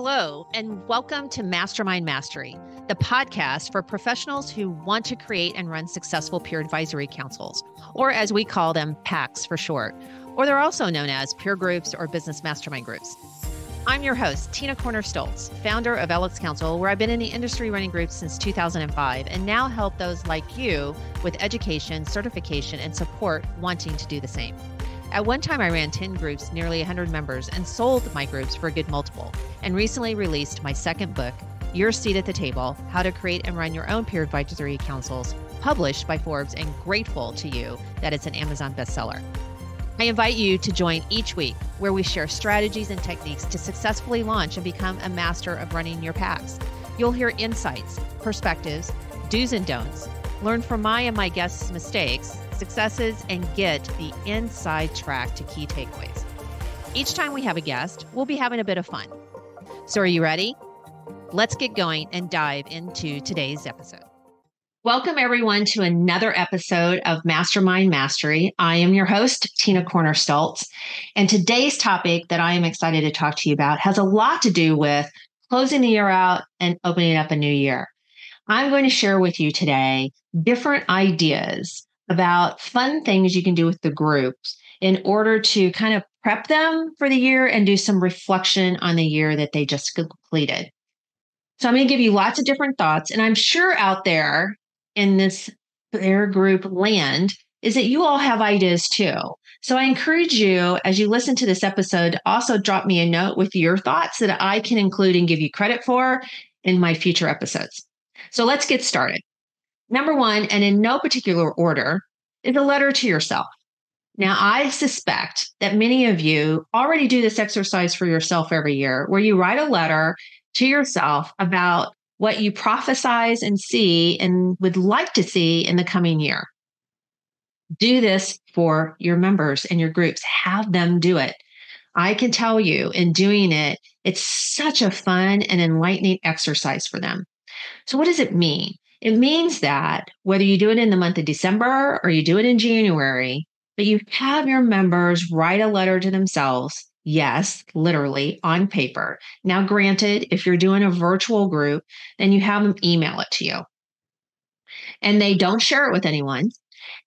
Hello, and welcome to Mastermind Mastery, the podcast for professionals who want to create and run successful peer advisory councils, or as we call them, PACs for short, or they're also known as peer groups or business mastermind groups. I'm your host, Tina Corner Stoltz, founder of LX Council, where I've been in the industry running groups since 2005 and now help those like you with education, certification, and support wanting to do the same. At one time, I ran 10 groups, nearly 100 members, and sold my groups for a good multiple, and recently released my second book, Your Seat at the Table, How to Create and Run Your Own Peer Advisory Councils, published by Forbes, and grateful to you that it's an Amazon bestseller. I invite you to join each week where we share strategies and techniques to successfully launch and become a master of running your PACs. You'll hear insights, perspectives, do's and don'ts, learn from my and my guests' mistakes, successes, and get the inside track to key takeaways. Each time we have a guest, we'll be having a bit of fun. So are you ready? Let's get going and dive into today's episode. Welcome everyone to another episode of Mastermind Mastery. I am your host, Tina Corner Stoltz, and today's topic that I am excited to talk to you about has a lot to do with closing the year out and opening up a new year. I'm going to share with you today different ideas about fun things you can do with the groups in order to kind of prep them for the year and do some reflection on the year that they just completed. So I'm going to give you lots of different thoughts, and I'm sure out there in this peer group land is that you all have ideas too. So I encourage you, as you listen to this episode, to also drop me a note with your thoughts that I can include and give you credit for in my future episodes. So let's get started. Number one, and in no particular order, is a letter to yourself. Now, I suspect that many of you already do this exercise for yourself every year, where you write a letter to yourself about what you prophesize and see and would like to see in the coming year. Do this for your members and your groups. Have them do it. I can tell you, in doing it, it's such a fun and enlightening exercise for them. So what does it mean? It means that whether you do it in the month of December or you do it in January, but you have your members write a letter to themselves. Yes, literally on paper. Now, granted, if you're doing a virtual group, then you have them email it to you. And they don't share it with anyone.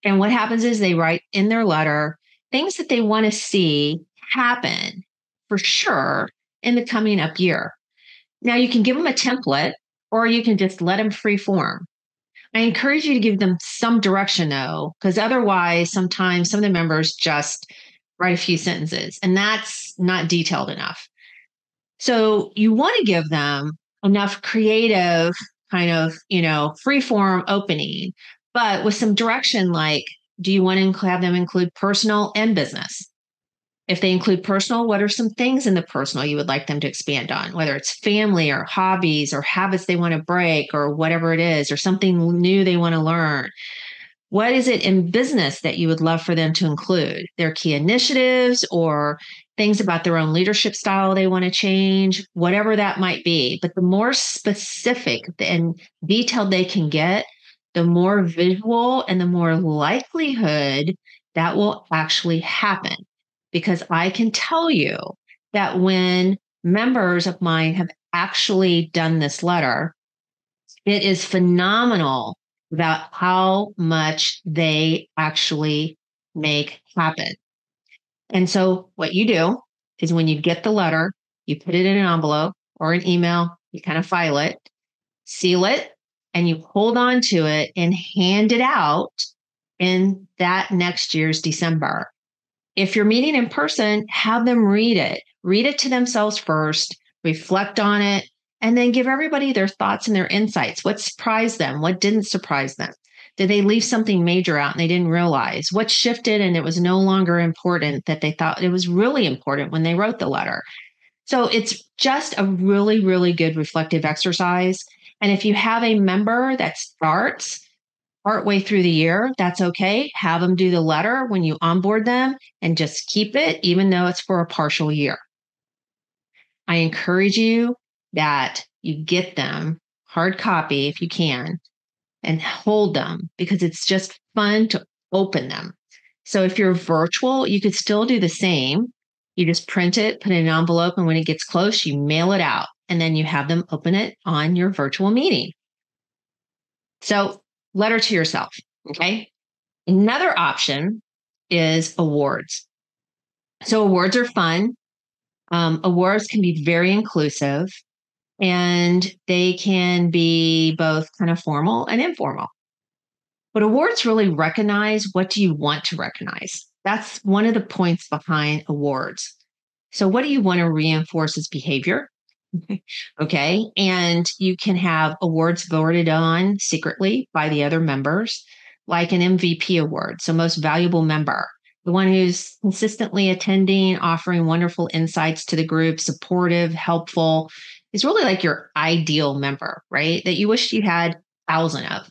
And what happens is they write in their letter things that they want to see happen for sure in the coming up year. Now, you can give them a template, or you can just let them free form. I encourage you to give them some direction though, because otherwise sometimes some of the members just write a few sentences and that's not detailed enough. So you want to give them enough creative kind of, free form opening, but with some direction, like, do you want to have them include personal and business? If they include personal, what are some things in the personal you would like them to expand on, whether it's family or hobbies or habits they want to break or whatever it is, or something new they want to learn? What is it in business that you would love for them to include? Their key initiatives or things about their own leadership style they want to change, whatever that might be. But the more specific and detailed they can get, the more visual and the more likelihood that will actually happen. Because I can tell you that when members of mine have actually done this letter, it is phenomenal about how much they actually make happen. And so what you do is when you get the letter, you put it in an envelope or an email, you kind of file it, seal it, and you hold on to it and hand it out in that next year's December. If you're meeting in person, have them read it to themselves first, reflect on it, and then give everybody their thoughts and their insights. What surprised them? What didn't surprise them? Did they leave something major out and they didn't realize? What shifted and it was no longer important that they thought it was really important when they wrote the letter? So it's just a really, really good reflective exercise. And if you have a member that starts partway through the year, that's okay. Have them do the letter when you onboard them and just keep it, even though it's for a partial year. I encourage you that you get them hard copy if you can and hold them because it's just fun to open them. So if you're virtual, you could still do the same. You just print it, put it in an envelope, and when it gets close, you mail it out. and then you have them open it on your virtual meeting. So letter to yourself, okay? Another option is awards. So awards are fun. Awards can be very inclusive, and they can be both kind of formal and informal. But awards really recognize what do you want to recognize. That's one of the points behind awards. So what do you want to reinforce as behavior? Okay. And you can have awards voted on secretly by the other members, like an MVP award. So most valuable member, the one who's consistently attending, offering wonderful insights to the group, supportive, helpful, is really like your ideal member, right? That you wish you had 1,000 of.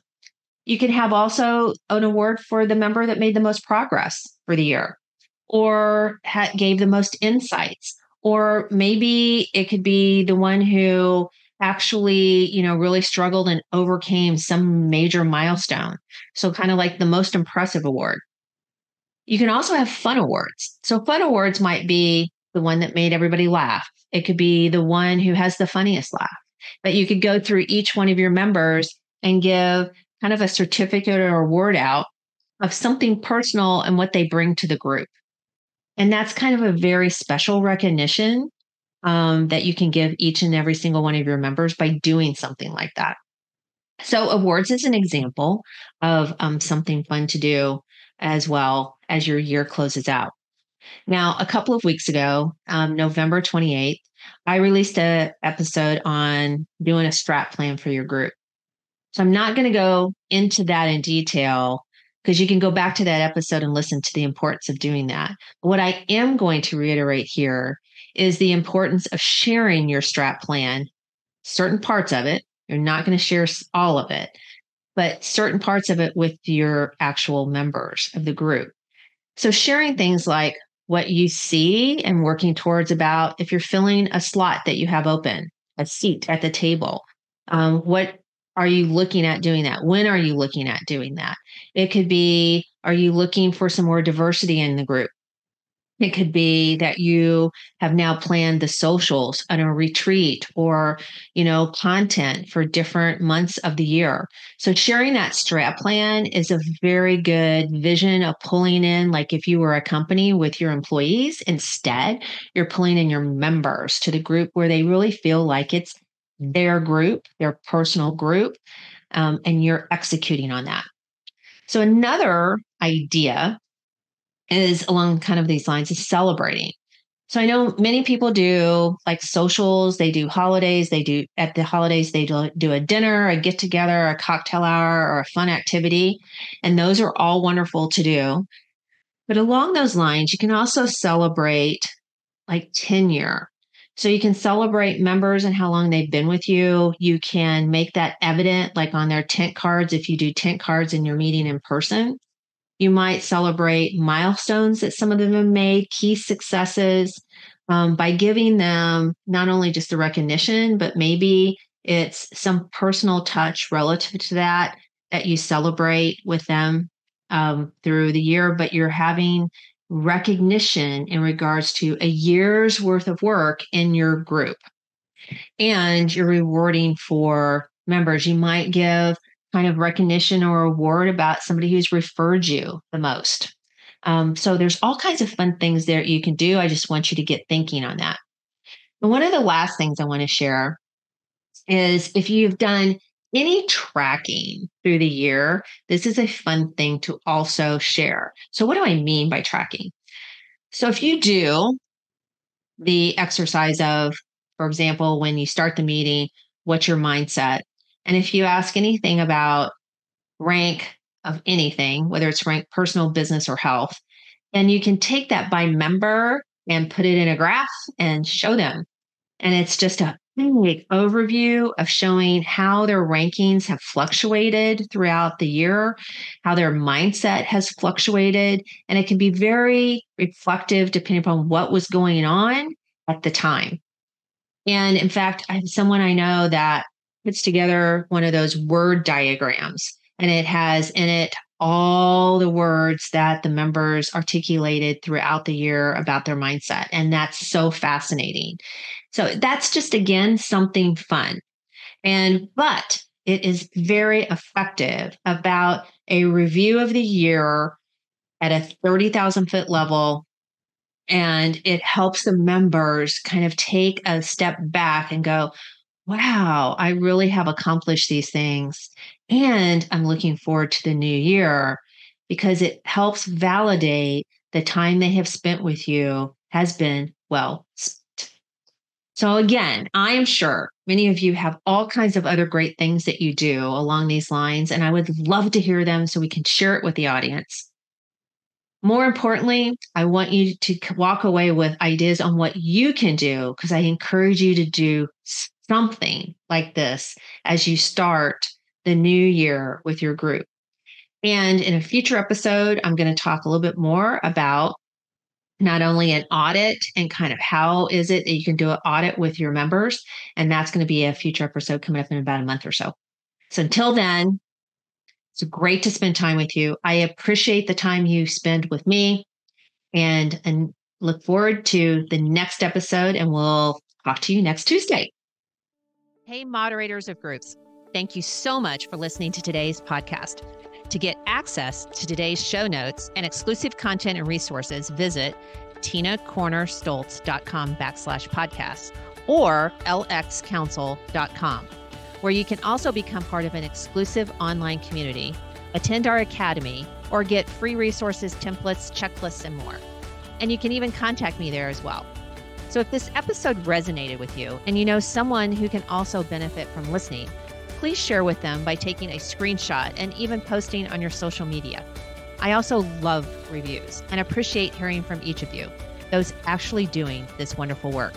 You can have also an award for the member that made the most progress for the year, or gave the most insights, or maybe it could be the one who actually, really struggled and overcame some major milestone. So kind of like the most impressive award. You can also have fun awards. So fun awards might be the one that made everybody laugh. It could be the one who has the funniest laugh. But you could go through each one of your members and give kind of a certificate or award out of something personal and what they bring to the group. And that's kind of a very special recognition that you can give each and every single one of your members by doing something like that. So awards is an example of something fun to do as well as your year closes out. Now, a couple of weeks ago, November 28th, I released an episode on doing a strat plan for your group. So I'm not going to go into that in detail, because you can go back to that episode and listen to the importance of doing that. What I am going to reiterate here is the importance of sharing your strat plan, certain parts of it. You're not going to share all of it, but certain parts of it with your actual members of the group. So sharing things like what you see and working towards, about if you're filling a slot that you have open, a seat at the table, what are you looking at doing that? When are you looking at doing that? It could be, are you looking for some more diversity in the group? It could be that you have now planned the socials on a retreat or, content for different months of the year. So sharing that strat plan is a very good vision of pulling in, like if you were a company with your employees, instead, you're pulling in your members to the group where they really feel like it's their group, their personal group, and you're executing on that. So another idea is along kind of these lines is celebrating. So I know many people do like socials, they do holidays, they do a dinner, a get together, a cocktail hour, or a fun activity. And those are all wonderful to do. But along those lines, you can also celebrate like tenure. So you can celebrate members and how long they've been with you. You can make that evident, like on their tent cards, if you do tent cards in your meeting in person. You might celebrate milestones that some of them have made, key successes, by giving them not only just the recognition, but maybe it's some personal touch relative to that you celebrate with them through the year, but you're having recognition in regards to a year's worth of work in your group. And you're rewarding for members. You might give kind of recognition or award about somebody who's referred you the most. So there's all kinds of fun things there you can do. I just want you to get thinking on that. And one of the last things I want to share is if you've done any tracking through the year, this is a fun thing to also share. So what do I mean by tracking? So if you do the exercise of, for example, when you start the meeting, what's your mindset? And if you ask anything about rank of anything, whether it's rank personal, business, or health, then you can take that by member and put it in a graph and show them. And it's just a big overview of showing how their rankings have fluctuated throughout the year, how their mindset has fluctuated. And it can be very reflective depending upon what was going on at the time. And in fact, I have someone I know that puts together one of those word diagrams, and it has in it all the words that the members articulated throughout the year about their mindset. And that's so fascinating. So that's just, again, something fun. But it is very effective about a review of the year at a 30,000 foot level. And it helps the members kind of take a step back and go, wow, I really have accomplished these things. And I'm looking forward to the new year, because it helps validate the time they have spent with you has been well spent. So again, I am sure many of you have all kinds of other great things that you do along these lines, and I would love to hear them so we can share it with the audience. More importantly, I want you to walk away with ideas on what you can do, because I encourage you to do something like this as you start the new year with your group. And in a future episode, I'm going to talk a little bit more about not only an audit and kind of how is it that you can do an audit with your members. And that's going to be a future episode coming up in about a month or so. So until then, it's great to spend time with you. I appreciate the time you spend with me, and look forward to the next episode, and we'll talk to you next Tuesday. Hey, moderators of groups. Thank you so much for listening to today's podcast. To get access to today's show notes and exclusive content and resources, visit tinacornerstoltz.com/podcast or lxcouncil.com, where you can also become part of an exclusive online community, attend our academy, or get free resources, templates, checklists, and more. And you can even contact me there as well. So if this episode resonated with you and you know someone who can also benefit from listening, please share with them by taking a screenshot and even posting on your social media. I also love reviews and appreciate hearing from each of you, those actually doing this wonderful work.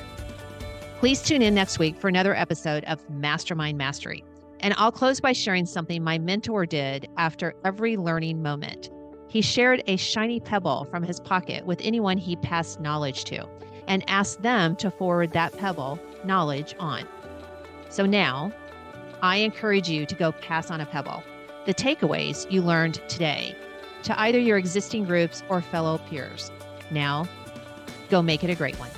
Please tune in next week for another episode of Mastermind Mastery. And I'll close by sharing something my mentor did after every learning moment. He shared a shiny pebble from his pocket with anyone he passed knowledge to and asked them to forward that pebble knowledge on. So now, I encourage you to go pass on a pebble, the takeaways you learned today, to either your existing groups or fellow peers. Now, go make it a great one.